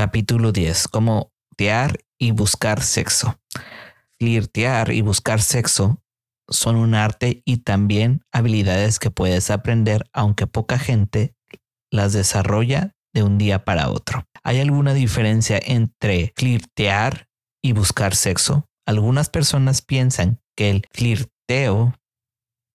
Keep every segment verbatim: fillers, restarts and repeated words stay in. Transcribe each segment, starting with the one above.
Capítulo diez. Cómo flirtear y buscar sexo. Flirtear y buscar sexo son un arte y también habilidades que puedes aprender, aunque poca gente las desarrolla de un día para otro. ¿Hay alguna diferencia entre flirtear y buscar sexo? Algunas personas piensan que el flirteo,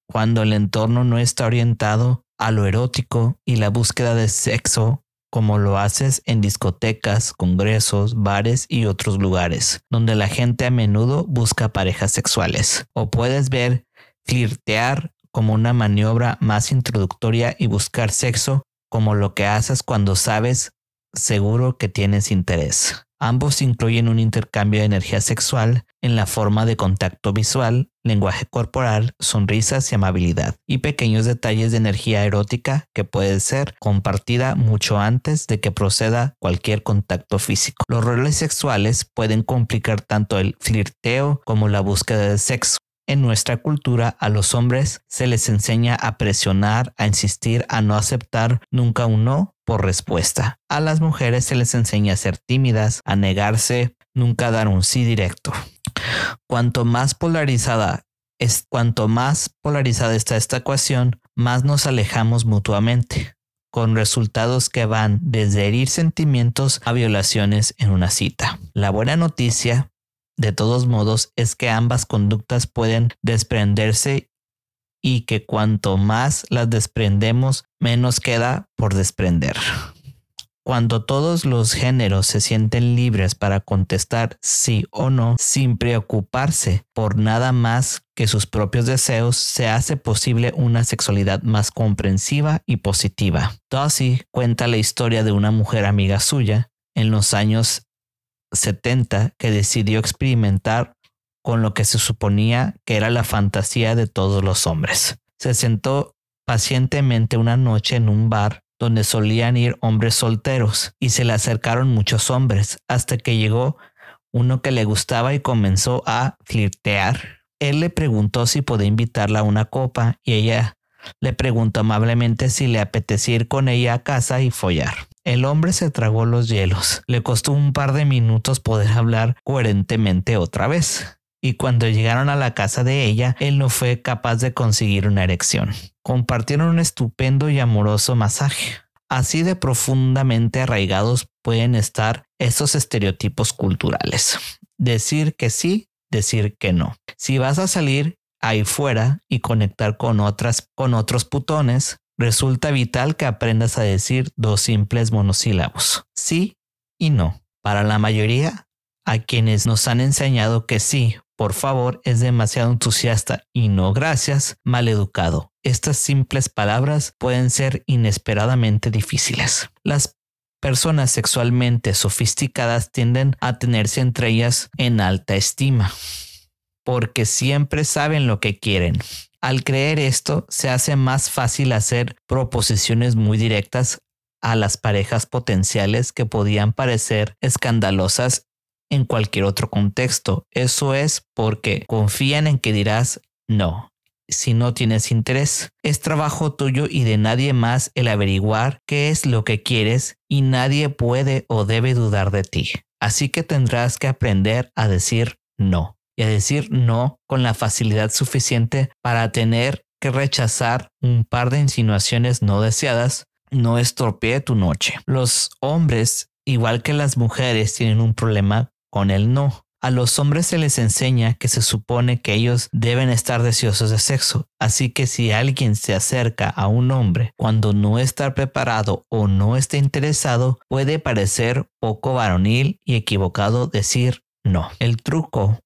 cuando el entorno no está orientado a lo erótico y la búsqueda de sexo, como lo haces en discotecas, congresos, bares y otros lugares, donde la gente a menudo busca parejas sexuales. O puedes ver flirtear como una maniobra más introductoria y buscar sexo como lo que haces cuando sabes seguro que tienes interés. Ambos incluyen un intercambio de energía sexual en la forma de contacto visual, lenguaje corporal, sonrisas y amabilidad, y pequeños detalles de energía erótica que puede ser compartida mucho antes de que proceda cualquier contacto físico. Los roles sexuales pueden complicar tanto el flirteo como la búsqueda de sexo. En nuestra cultura, a los hombres se les enseña a presionar, a insistir, a no aceptar nunca un no por respuesta. A las mujeres se les enseña a ser tímidas, a negarse, nunca dar un sí directo. Cuanto más polarizada es, cuanto más polarizada está esta ecuación, más nos alejamos mutuamente, con resultados que van desde herir sentimientos a violaciones en una cita. La buena noticia, de todos modos, es que ambas conductas pueden desprenderse y que cuanto más las desprendemos, menos queda por desprender. Cuando todos los géneros se sienten libres para contestar sí o no sin preocuparse por nada más que sus propios deseos, se hace posible una sexualidad más comprensiva y positiva. Dossi cuenta la historia de una mujer amiga suya en los años setenta que decidió experimentar con lo que se suponía que era la fantasía de todos los hombres. Se sentó pacientemente una noche en un bar donde solían ir hombres solteros y se le acercaron muchos hombres hasta que llegó uno que le gustaba y comenzó a flirtear. Él le preguntó si podía invitarla a una copa y ella le preguntó amablemente si le apetecía ir con ella a casa y follar. El hombre se tragó los hielos. Le costó un par de minutos poder hablar coherentemente otra vez. Y cuando llegaron a la casa de ella, él no fue capaz de conseguir una erección. Compartieron un estupendo y amoroso masaje. Así de profundamente arraigados pueden estar estos estereotipos culturales. Decir que sí, decir que no. Si vas a salir ahí fuera y conectar con otras, con otros putones, resulta vital que aprendas a decir dos simples monosílabos, sí y no. Para la mayoría, a quienes nos han enseñado que sí, por favor, es demasiado entusiasta y no gracias, maleducado. Estas simples palabras pueden ser inesperadamente difíciles. Las personas sexualmente sofisticadas tienden a tenerse entre ellas en alta estima, porque siempre saben lo que quieren. Al creer esto, se hace más fácil hacer proposiciones muy directas a las parejas potenciales que podían parecer escandalosas en cualquier otro contexto. Eso es porque confían en que dirás no si no tienes interés. Es trabajo tuyo y de nadie más el averiguar qué es lo que quieres y nadie puede o debe dudar de ti. Así que tendrás que aprender a decir no y a decir no con la facilidad suficiente para tener que rechazar un par de insinuaciones no deseadas. No estorpee tu noche. Los hombres, igual que las mujeres, tienen un problema con el no. A los hombres se les enseña que se supone que ellos deben estar deseosos de sexo. Así que si alguien se acerca a un hombre cuando no está preparado o no está interesado, puede parecer poco varonil y equivocado decir no. El truco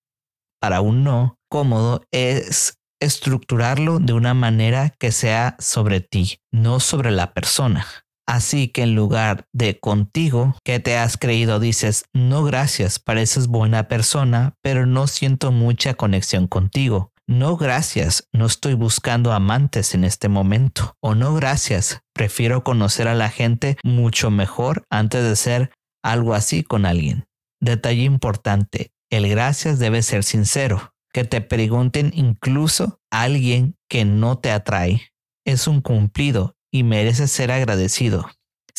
para un no cómodo es estructurarlo de una manera que sea sobre ti, no sobre la persona. Así que en lugar de contigo, que te has creído, dices no gracias, pareces buena persona, pero no siento mucha conexión contigo. No gracias, no estoy buscando amantes en este momento. O no gracias, prefiero conocer a la gente mucho mejor antes de hacer algo así con alguien. Detalle importante, el gracias debe ser sincero. Que te pregunten incluso a alguien que no te atrae es un cumplido y merece ser agradecido.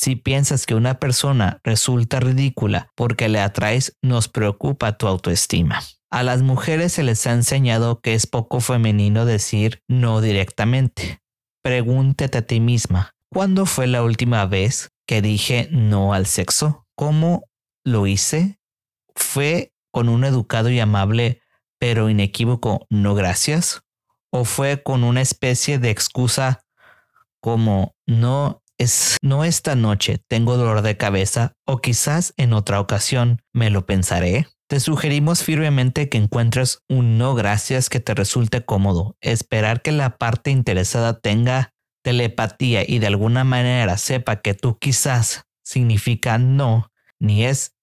Si piensas que una persona resulta ridícula porque le atraes, nos preocupa tu autoestima. A las mujeres se les ha enseñado que es poco femenino decir no directamente. Pregúntate a ti misma, ¿cuándo fue la última vez que dije no al sexo? ¿Cómo lo hice? ¿Fue con un educado y amable pero inequívoco no gracias? ¿O fue con una especie de excusa como no es no esta noche, tengo dolor de cabeza, o quizás en otra ocasión me lo pensaré? Te sugerimos firmemente que encuentres un no gracias que te resulte cómodo. Esperar que la parte interesada tenga telepatía y de alguna manera sepa que tú quizás significa no, ni es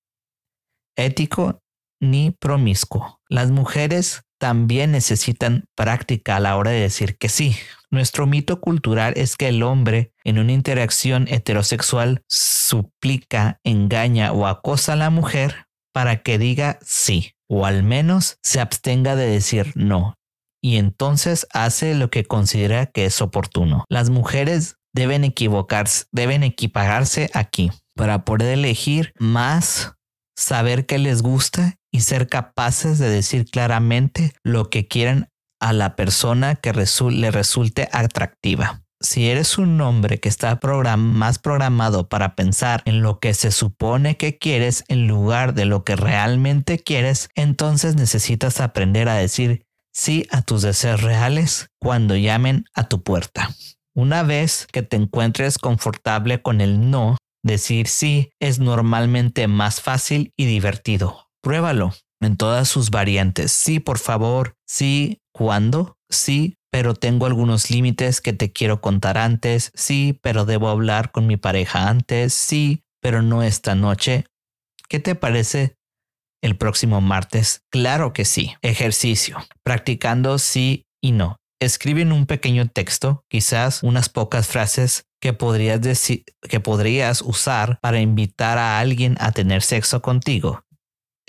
ético ni promiscuo. Las mujeres también necesitan práctica a la hora de decir que sí. Nuestro mito cultural es que el hombre en una interacción heterosexual suplica, engaña o acosa a la mujer para que diga sí, o al menos se abstenga de decir no, y entonces hace lo que considera que es oportuno. Las mujeres deben equivocarse, deben equipararse aquí para poder elegir más, saber qué les gusta y ser capaces de decir claramente lo que quieren a la persona que resu- le resulte atractiva. Si eres un hombre que está program- más programado para pensar en lo que se supone que quieres en lugar de lo que realmente quieres, entonces necesitas aprender a decir sí a tus deseos reales cuando llamen a tu puerta. Una vez que te encuentres confortable con el no, decir sí es normalmente más fácil y divertido. Pruébalo en todas sus variantes. Sí, por favor. Sí, ¿cuándo? Sí, pero tengo algunos límites que te quiero contar antes. Sí, pero debo hablar con mi pareja antes. Sí, pero no esta noche. ¿Qué te parece el próximo martes? Claro que sí. Ejercicio. Practicando sí y no. Escribe en un pequeño texto, quizás unas pocas frases que podrías decir, que podrías usar para invitar a alguien a tener sexo contigo.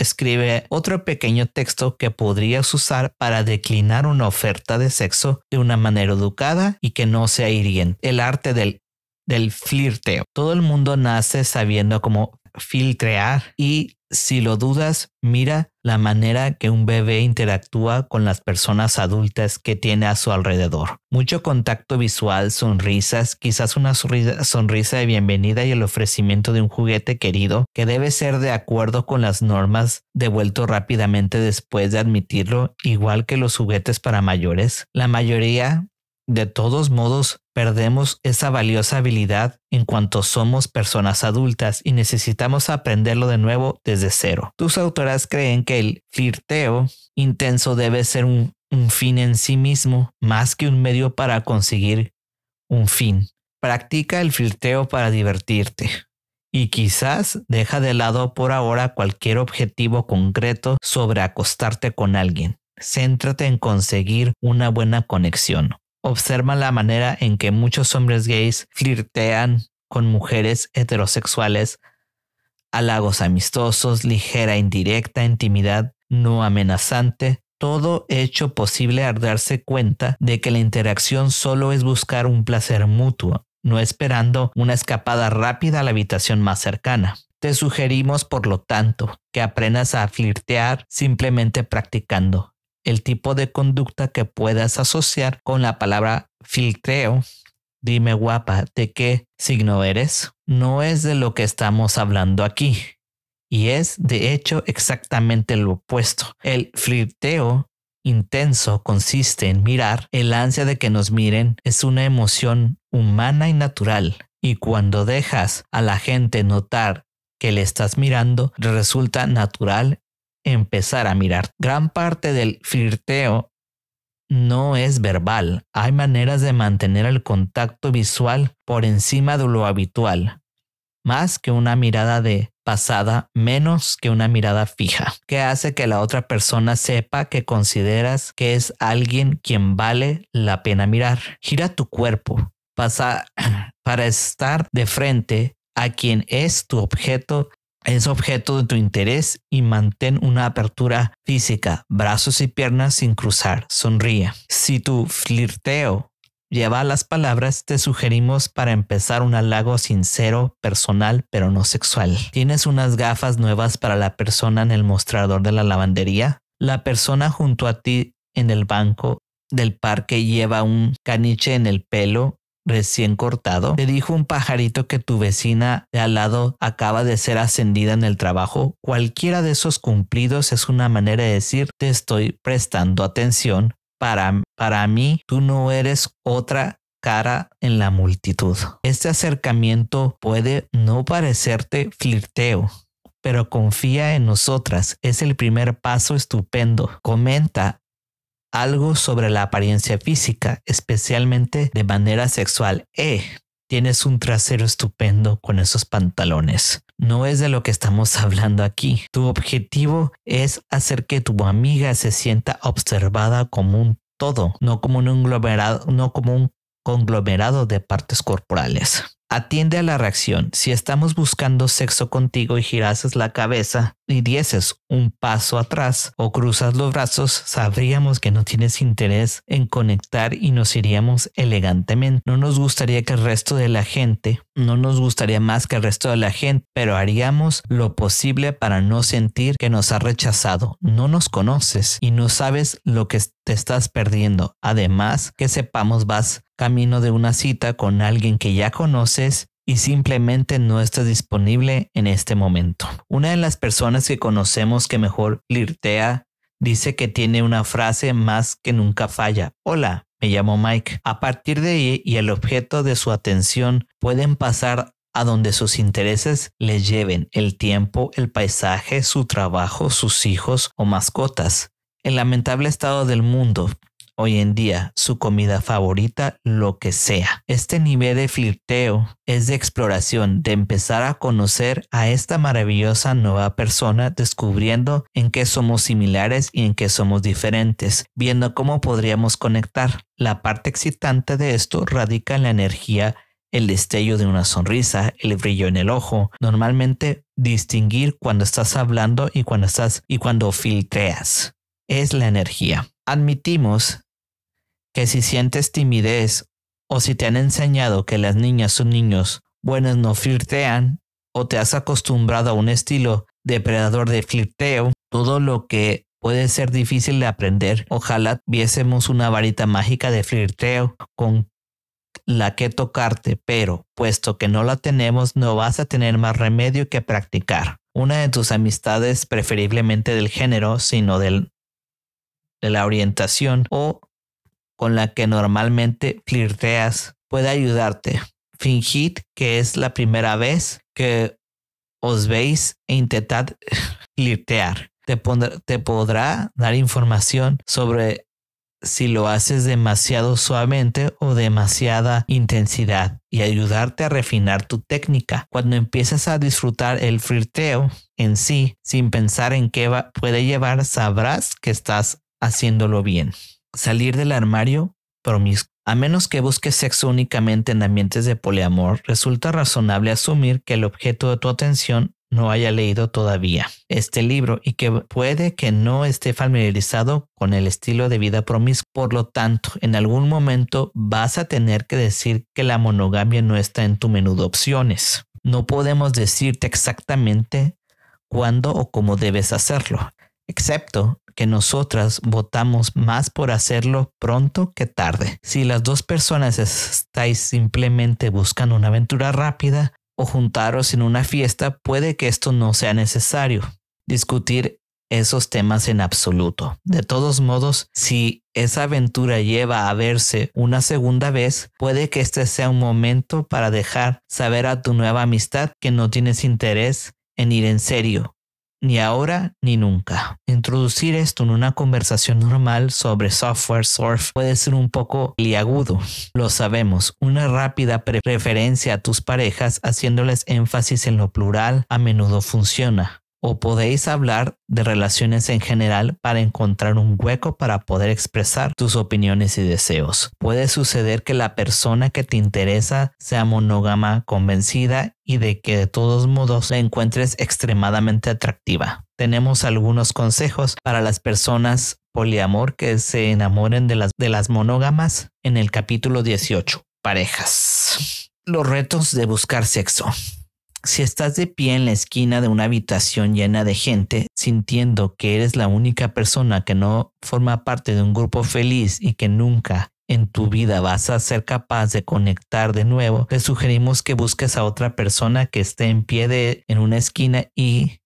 Escribe otro pequeño texto que podrías usar para declinar una oferta de sexo de una manera educada y que no sea hiriente. El arte del, del flirteo. Todo el mundo nace sabiendo cómo filtrear, y si lo dudas, mira la manera que un bebé interactúa con las personas adultas que tiene a su alrededor. Mucho contacto visual, sonrisas, quizás una sonrisa, sonrisa de bienvenida y el ofrecimiento de un juguete querido que debe ser de acuerdo con las normas, devuelto rápidamente después de admitirlo, igual que los juguetes para mayores. La mayoría, de todos modos, perdemos esa valiosa habilidad en cuanto somos personas adultas y necesitamos aprenderlo de nuevo desde cero. Tus autoras creen que el flirteo intenso debe ser un, un fin en sí mismo, más que un medio para conseguir un fin. Practica el flirteo para divertirte y quizás deja de lado por ahora cualquier objetivo concreto sobre acostarte con alguien. Céntrate en conseguir una buena conexión. Observa la manera en que muchos hombres gays flirtean con mujeres heterosexuales. Halagos amistosos, ligera indirecta, intimidad no amenazante, todo hecho posible al darse cuenta de que la interacción solo es buscar un placer mutuo, no esperando una escapada rápida a la habitación más cercana. Te sugerimos, por lo tanto, que aprendas a flirtear simplemente practicando. El tipo de conducta que puedas asociar con la palabra filtreo, dime guapa, ¿de qué signo eres? No es de lo que estamos hablando aquí, y es de hecho exactamente lo opuesto. El flirteo intenso consiste en mirar. El ansia de que nos miren es una emoción humana y natural, y cuando dejas a la gente notar que le estás mirando, resulta natural empezar a mirar. Gran parte del flirteo no es verbal. Hay maneras de mantener el contacto visual por encima de lo habitual, más que una mirada de pasada, menos que una mirada fija, que hace que la otra persona sepa que consideras que es alguien quien vale la pena mirar. Gira tu cuerpo pasa para estar de frente a quien es tu objeto Es objeto de tu interés y mantén una apertura física, brazos y piernas sin cruzar. Sonríe. Si tu flirteo Lleva las palabras, te sugerimos para empezar un halago sincero, personal, pero no sexual. ¿Tienes unas gafas nuevas para la persona en el mostrador de la lavandería? La persona junto a ti en el banco del parque lleva un caniche en el pelo recién cortado. ¿Te dijo un pajarito que tu vecina de al lado acaba de ser ascendida en el trabajo? Cualquiera de esos cumplidos es una manera de decir te estoy prestando atención. Para, para mí, tú no eres otra cara en la multitud. Este acercamiento puede no parecerte flirteo, pero confía en nosotras. Es el primer paso estupendo. Comenta algo sobre la apariencia física, especialmente de manera sexual. Eh, tienes un trasero estupendo con esos pantalones. No es de lo que estamos hablando aquí. Tu objetivo es hacer que tu amiga se sienta observada como un todo, no como un conglomerado, no como un conglomerado de partes corporales. Atiende a la reacción. Si estamos buscando sexo contigo y girases la cabeza y dieses un paso atrás o cruzas los brazos, sabríamos que no tienes interés en conectar y nos iríamos elegantemente. No nos gustaría que el resto de la gente, no nos gustaría más que el resto de la gente, pero haríamos lo posible para no sentir que nos ha rechazado. No nos conoces y no sabes lo que te estás perdiendo. Además, que sepamos, vas camino de una cita con alguien que ya conoces y simplemente no está disponible en este momento. Una de las personas que conocemos que mejor flirtea dice que tiene una frase más que nunca falla. Hola, me llamo Mike. A partir de ahí y el objeto de su atención pueden pasar a donde sus intereses les lleven: el tiempo, el paisaje, su trabajo, sus hijos o mascotas. El lamentable estado del mundo hoy en día, su comida favorita, lo que sea. Este nivel de flirteo es de exploración, de empezar a conocer a esta maravillosa nueva persona, descubriendo en qué somos similares y en qué somos diferentes, viendo cómo podríamos conectar. La parte excitante de esto radica en la energía, el destello de una sonrisa, el brillo en el ojo. Normalmente, distinguir cuando estás hablando y cuando estás y cuando filtreas es la energía. Admitimos que si sientes timidez o si te han enseñado que las niñas o niños buenos no flirtean o te has acostumbrado a un estilo depredador de flirteo, todo lo que puede ser difícil de aprender, ojalá viésemos una varita mágica de flirteo con la que tocarte, pero puesto que no la tenemos, no vas a tener más remedio que practicar. Una de tus amistades, preferiblemente del género, sino del, de la orientación o con la que normalmente flirteas, puede ayudarte. Fingid que es la primera vez que os veis e intentad flirtear. Te, pondrá, te podrá dar información sobre si lo haces demasiado suavemente o demasiada intensidad y ayudarte a refinar tu técnica. Cuando empiezas a disfrutar el flirteo en sí, sin pensar en qué va, puede llevar, sabrás que estás haciéndolo bien. Salir del armario promiscuo. A menos que busques sexo únicamente en ambientes de poliamor, resulta razonable asumir que el objeto de tu atención no haya leído todavía este libro y que puede que no esté familiarizado con el estilo de vida promiscuo. Por lo tanto, en algún momento vas a tener que decir que la monogamia no está en tu menú de opciones. No podemos decirte exactamente cuándo o cómo debes hacerlo, excepto que nosotras votamos más por hacerlo pronto que tarde. Si las dos personas estáis simplemente buscando una aventura rápida o juntaros en una fiesta, puede que esto no sea necesario discutir esos temas en absoluto. De todos modos, si esa aventura lleva a verse una segunda vez, puede que este sea un momento para dejar saber a tu nueva amistad que no tienes interés en ir en serio. Ni ahora ni nunca. Introducir esto en una conversación normal sobre software surf puede ser un poco liagudo. Lo sabemos. Una rápida pre- referencia a tus parejas haciéndoles énfasis en lo plural a menudo funciona. O podéis hablar de relaciones en general para encontrar un hueco para poder expresar tus opiniones y deseos. Puede suceder que la persona que te interesa sea monógama convencida y de que de todos modos la encuentres extremadamente atractiva. Tenemos algunos consejos para las personas poliamor que se enamoren de las, de las monógamas en el capítulo dieciocho. Parejas. Los retos de buscar sexo. Si estás de pie en la esquina de una habitación llena de gente, sintiendo que eres la única persona que no forma parte de un grupo feliz y que nunca en tu vida vas a ser capaz de conectar de nuevo, te sugerimos que busques a otra persona que esté en pie de, en una esquina y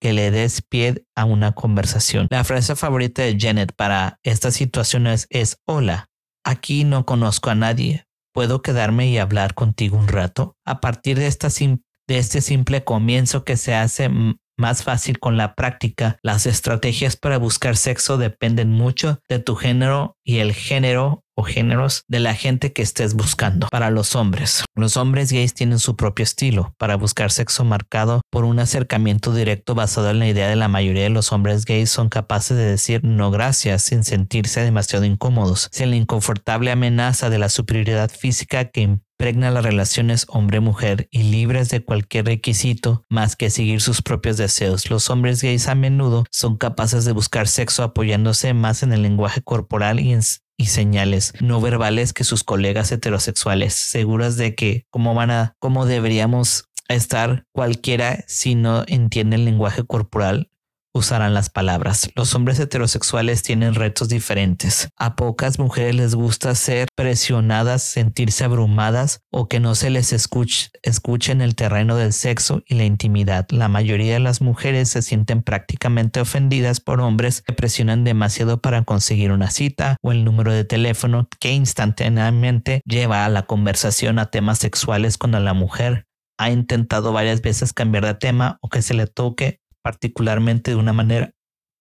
que le des pie a una conversación. La frase favorita de Janet para estas situaciones es: hola, aquí no conozco a nadie. ¿Puedo quedarme y hablar contigo un rato? A partir de, esta sim- de este simple comienzo que se hace m- más fácil con la práctica, las estrategias para buscar sexo dependen mucho de tu género y el género o géneros de la gente que estés buscando. Para los hombres, los hombres gays tienen su propio estilo para buscar sexo marcado por un acercamiento directo basado en la idea de la mayoría de los hombres gays son capaces de decir no gracias sin sentirse demasiado incómodos, sin la inconfortable amenaza de la superioridad física que impregna las relaciones hombre-mujer y libres de cualquier requisito más que seguir sus propios deseos. Los hombres gays a menudo son capaces de buscar sexo apoyándose más en el lenguaje corporal y en y señales no verbales que sus colegas heterosexuales, seguras de que cómo van a, cómo deberíamos estar cualquiera si no entiende el lenguaje corporal, usarán las palabras. Los hombres heterosexuales tienen retos diferentes. A pocas mujeres les gusta ser presionadas, sentirse abrumadas o que no se les escuche, escuche en el terreno del sexo y la intimidad. La mayoría de las mujeres se sienten prácticamente ofendidas por hombres que presionan demasiado para conseguir una cita o el número de teléfono que instantáneamente lleva a la conversación a temas sexuales cuando la mujer ha intentado varias veces cambiar de tema o que se le toque particularmente de una manera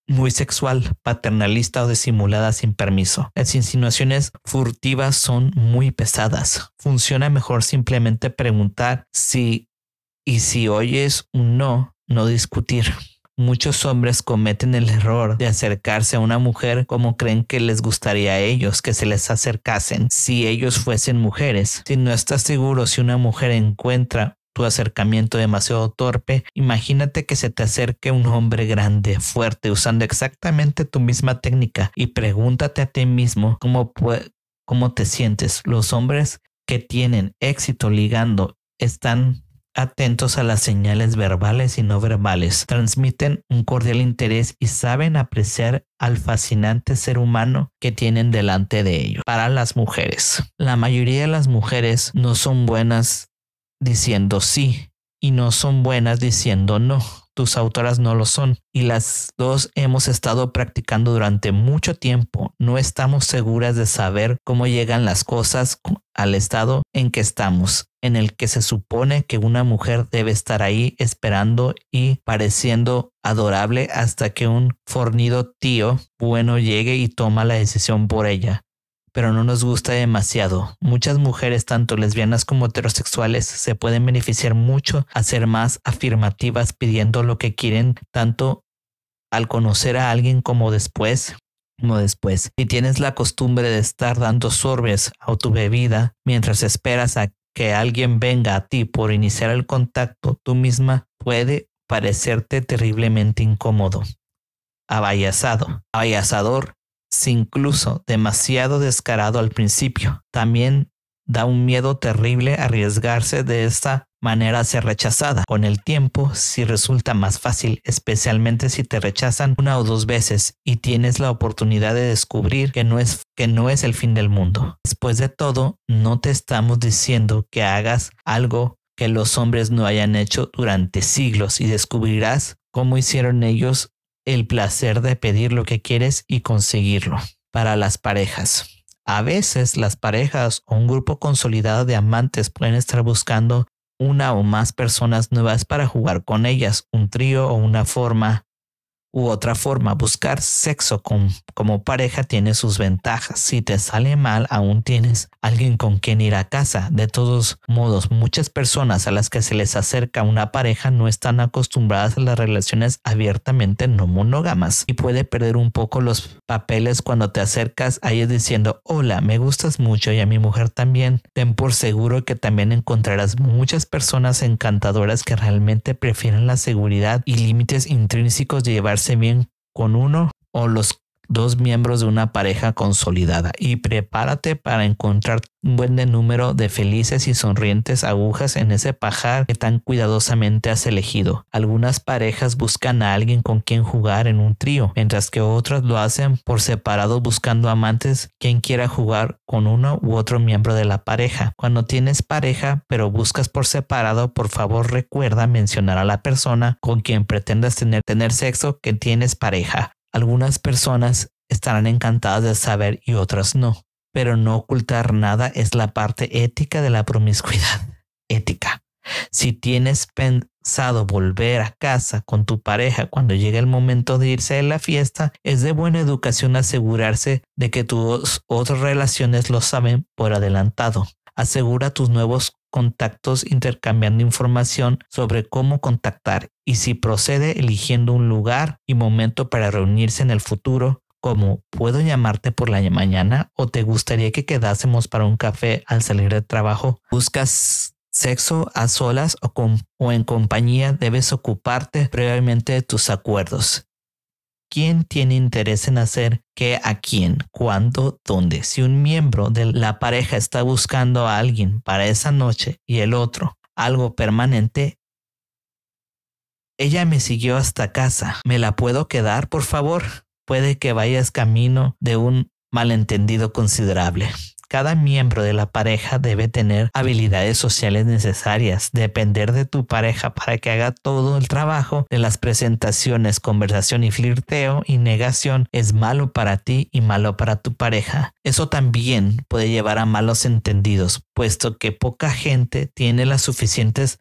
muy sexual, paternalista o disimulada sin permiso. Las insinuaciones furtivas son muy pesadas. Funciona mejor simplemente preguntar si y si oyes un no, no discutir. Muchos hombres cometen el error de acercarse a una mujer como creen que les gustaría a ellos que se les acercasen si ellos fuesen mujeres. Si no estás seguro si una mujer encuentra tu acercamiento demasiado torpe, imagínate que se te acerque un hombre grande, fuerte, usando exactamente tu misma técnica y pregúntate a ti mismo cómo, pu- cómo te sientes. Los hombres que tienen éxito ligando están atentos a las señales verbales y no verbales, transmiten un cordial interés y saben apreciar al fascinante ser humano que tienen delante de ellos. Para las mujeres, la mayoría de las mujeres no son buenas diciendo sí y no son buenas diciendo no. Tus autoras no lo son y las dos hemos estado practicando durante mucho tiempo. No estamos seguras de saber cómo llegan las cosas al estado en que estamos, en el que se supone que una mujer debe estar ahí esperando y pareciendo adorable hasta que un fornido tío bueno llegue y toma la decisión por ella. Pero no nos gusta demasiado. Muchas mujeres, tanto lesbianas como heterosexuales, se pueden beneficiar mucho a ser más afirmativas pidiendo lo que quieren tanto al conocer a alguien como después. Como después. Si tienes la costumbre de estar dando sorbes a tu bebida mientras esperas a que alguien venga a ti por iniciar el contacto, tú misma puede parecerte terriblemente incómodo, abayazado, abayazador. Incluso demasiado descarado al principio. También da un miedo terrible arriesgarse de esta manera a ser rechazada. Con el tiempo, si resulta más fácil, especialmente si te rechazan una o dos veces y tienes la oportunidad de descubrir que no es, que no es el fin del mundo. Después de todo, no te estamos diciendo que hagas algo que los hombres no hayan hecho durante siglos y descubrirás cómo hicieron ellos el placer de pedir lo que quieres y conseguirlo. Para las parejas. A veces las parejas o un grupo consolidado de amantes pueden estar buscando una o más personas nuevas para jugar con ellas, un trío o una forma u otra forma. Buscar sexo con, como pareja tiene sus ventajas. Si te sale mal, aún tienes alguien con quien ir a casa. De todos modos, muchas personas a las que se les acerca una pareja no están acostumbradas a las relaciones abiertamente no monógamas y puede perder un poco los papeles cuando te acercas a ellos diciendo: hola, me gustas mucho y a mi mujer también. Ten por seguro que también encontrarás muchas personas encantadoras que realmente prefieren la seguridad y límites intrínsecos de llevarse bien con uno o los dos miembros de una pareja consolidada, y prepárate para encontrar un buen número de felices y sonrientes agujas en ese pajar que tan cuidadosamente has elegido. Algunas parejas buscan a alguien con quien jugar en un trío, mientras que otras lo hacen por separado buscando amantes quien quiera jugar con uno u otro miembro de la pareja. Cuando tienes pareja pero buscas por separado, por favor recuerda mencionar a la persona con quien pretendas tener, tener sexo que tienes pareja. Algunas personas estarán encantadas de saber y otras no, pero no ocultar nada es la parte ética de la promiscuidad. Ética. Si tienes pensado volver a casa con tu pareja cuando llegue el momento de irse a la fiesta, es de buena educación asegurarse de que tus otras relaciones lo saben por adelantado. Asegura tus nuevos contactos intercambiando información sobre cómo contactar y, si procede, eligiendo un lugar y momento para reunirse en el futuro, como ¿puedo llamarte por la mañana? ¿O te gustaría que quedásemos para un café al salir del trabajo? ¿Buscas sexo a solas o, con, o en compañía? Debes ocuparte previamente de tus acuerdos. ¿Quién tiene interés en hacer qué a quién, cuándo, dónde? Si un miembro de la pareja está buscando a alguien para esa noche y el otro algo permanente, ella me siguió hasta casa. ¿Me la puedo quedar, por favor? Puede que vayas camino de un malentendido considerable. Cada miembro de la pareja debe tener habilidades sociales necesarias. Depender de tu pareja para que haga todo el trabajo de las presentaciones, conversación y flirteo y negación es malo para ti y malo para tu pareja. Eso también puede llevar a malos entendidos, puesto que poca gente tiene las suficientes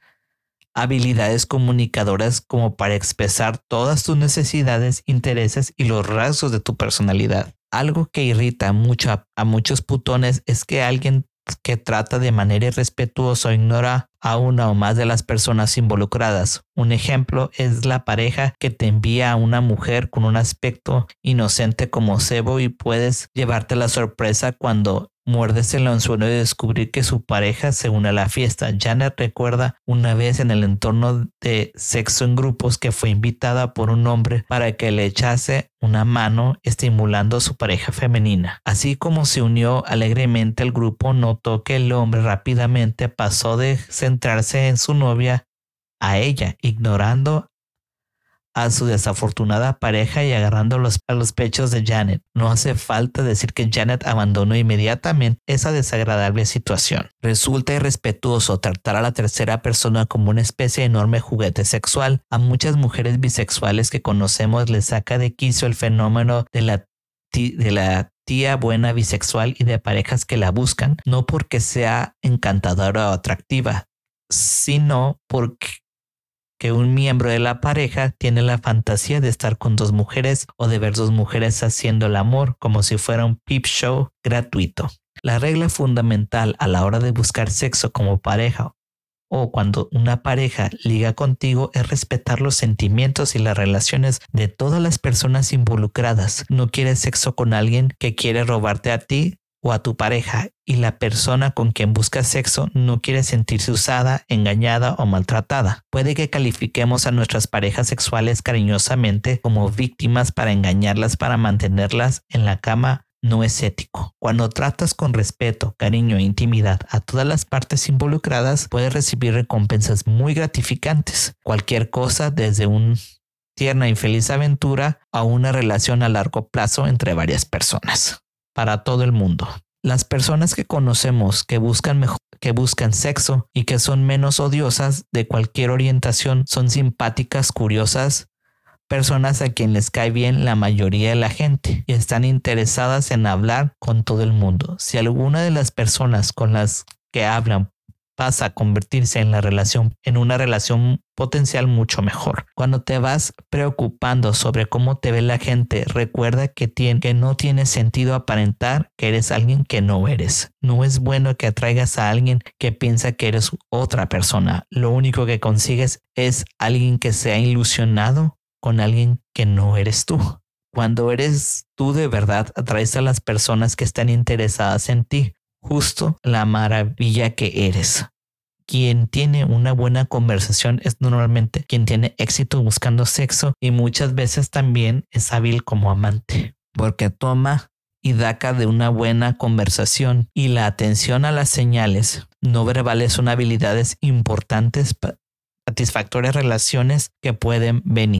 habilidades comunicadoras como para expresar todas tus necesidades, intereses y los rasgos de tu personalidad. Algo que irrita mucho a, a muchos putones es que alguien que trata de manera irrespetuosa o ignora a una o más de las personas involucradas. Un ejemplo es la pareja que te envía a una mujer con un aspecto inocente como cebo y puedes llevarte la sorpresa cuando muerdes el anzuelo y descubrir que su pareja se une a la fiesta. Janet recuerda una vez en el entorno de sexo en grupos que fue invitada por un hombre para que le echase una mano estimulando a su pareja femenina. Así como se unió alegremente al grupo, notó que el hombre rápidamente pasó de centrarse en su novia a ella, ignorando a su desafortunada pareja y agarrando los, a los pechos de Janet. No hace falta decir que Janet abandonó inmediatamente esa desagradable situación. Resulta irrespetuoso tratar a la tercera persona como una especie de enorme juguete sexual. A muchas mujeres bisexuales que conocemos les saca de quicio el fenómeno de la, de la tía buena bisexual y de parejas que la buscan, no porque sea encantadora o atractiva, sino porque que un miembro de la pareja tiene la fantasía de estar con dos mujeres o de ver dos mujeres haciendo el amor como si fuera un peep show gratuito. La regla fundamental a la hora de buscar sexo como pareja o cuando una pareja liga contigo es respetar los sentimientos y las relaciones de todas las personas involucradas. No quieres sexo con alguien que quiere robarte a ti o a tu pareja, y la persona con quien buscas sexo no quiere sentirse usada, engañada o maltratada. Puede que califiquemos a nuestras parejas sexuales cariñosamente como víctimas para engañarlas, para mantenerlas en la cama. No es ético. Cuando tratas con respeto, cariño e intimidad a todas las partes involucradas, puedes recibir recompensas muy gratificantes. Cualquier cosa, desde una tierna y feliz aventura a una relación a largo plazo entre varias personas. Para todo el mundo. Las personas que conocemos que buscan mejor, que buscan sexo y que son menos odiosas de cualquier orientación son simpáticas, curiosas, personas a quien les cae bien la mayoría de la gente y están interesadas en hablar con todo el mundo. Si alguna de las personas con las que hablan pasa a convertirse en la relación, en una relación potencial, mucho mejor. Cuando te vas preocupando sobre cómo te ve la gente, recuerda que, tiene, que no tiene sentido aparentar que eres alguien que no eres. No es bueno que atraigas a alguien que piensa que eres otra persona. Lo único que consigues es alguien que se ha ilusionado con alguien que no eres tú. Cuando eres tú de verdad, atraes a las personas que están interesadas en ti. Justo la maravilla que eres. Quien tiene una buena conversación es normalmente quien tiene éxito buscando sexo y muchas veces también es hábil como amante. porque toma y daca de una buena conversación y la atención a las señales no verbales son habilidades importantes para satisfactorias relaciones que pueden venir.